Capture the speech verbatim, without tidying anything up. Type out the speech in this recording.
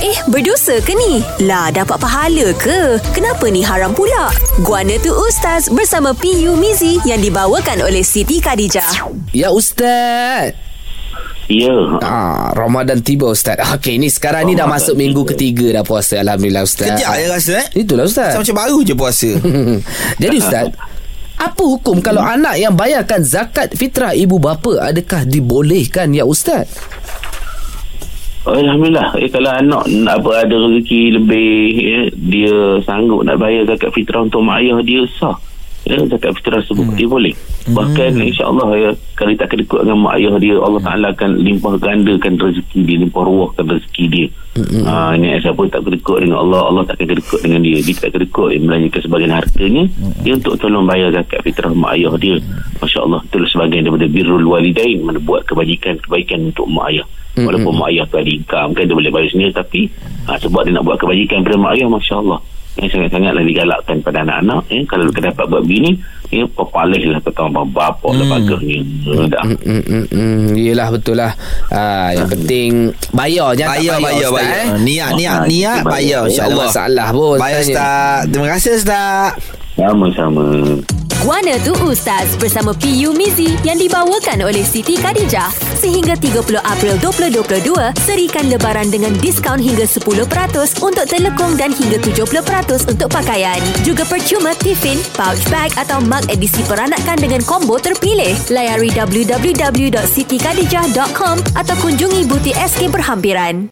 Eh, berdosa ke ni? Lah, dapat pahala ke? Kenapa ni haram pula? Guane Tu Ustaz bersama P U Mizi yang dibawakan oleh Siti Khadijah. Ya Ustaz. Ya. Ah, Ramadan tiba Ustaz. Okey, ni sekarang Ramadan ni dah masuk tiba. Minggu ketiga dah puasa. Alhamdulillah Ustaz. Kejap je rasa eh. Itulah Ustaz. Macam baru je puasa. Jadi Ustaz, apa hukum kalau hmm. anak yang bayarkan zakat fitrah ibu bapa, adakah dibolehkan ya Ustaz? Alhamdulillah, eh, kalau anak apa ada rezeki lebih, eh, dia sanggup nak bayar zakat fitrah untuk mak ayah dia, sah eh, zakat fitrah sebut hmm. dia boleh. hmm. Bahkan insyaAllah ya, kalau tak kedekut dengan mak ayah dia, Allah Ta'ala akan limpah gandakan rezeki dia, limpah ruahkan rezeki dia. hmm. ha, ni, siapa tak kedekut dengan Allah, Allah tak kedekut dengan dia. Dia tak kedekut, eh, melainkan sebagian hartanya hmm. dia untuk tolong bayar zakat fitrah mak ayah dia. MasyaAllah, itulah sebagian daripada birrul walidain, mana buat kebajikan kebaikan untuk mak ayah. Walaupun mm-hmm. mak ayah tu ada income kan, dia boleh bayar sendiri, tapi ha, sebab dia nak buat kebajikan kepada mak ayah, Masya Allah, eh, sangat-sangatlah digalakkan pada anak-anak. eh, Kalau dia dapat buat begini, eh, papalihlah petang bapak lah bagahnya. Yelah, betul lah. ha, Yang ha. penting bayar, jangan bayar, tak bayar, bayar, Ustaz, bayar. Eh? Niat, niat, ha, niat, niat bayar, insya Allah. Masalah pun bayar, Ustaz. Terima kasih Ustaz. Sama-sama. Guane Tu Ustaz bersama P U Mizi yang dibawakan oleh Siti Khadijah sehingga tiga puluh April dua ribu dua puluh dua, serikan lebaran dengan diskaun hingga sepuluh peratus untuk telekong dan hingga tujuh puluh peratus untuk pakaian. Juga percuma tiffin, pouch bag atau mug edisi peranakan dengan combo terpilih. Layari w w w dot siti khadijah dot com atau kunjungi butik S K berhampiran.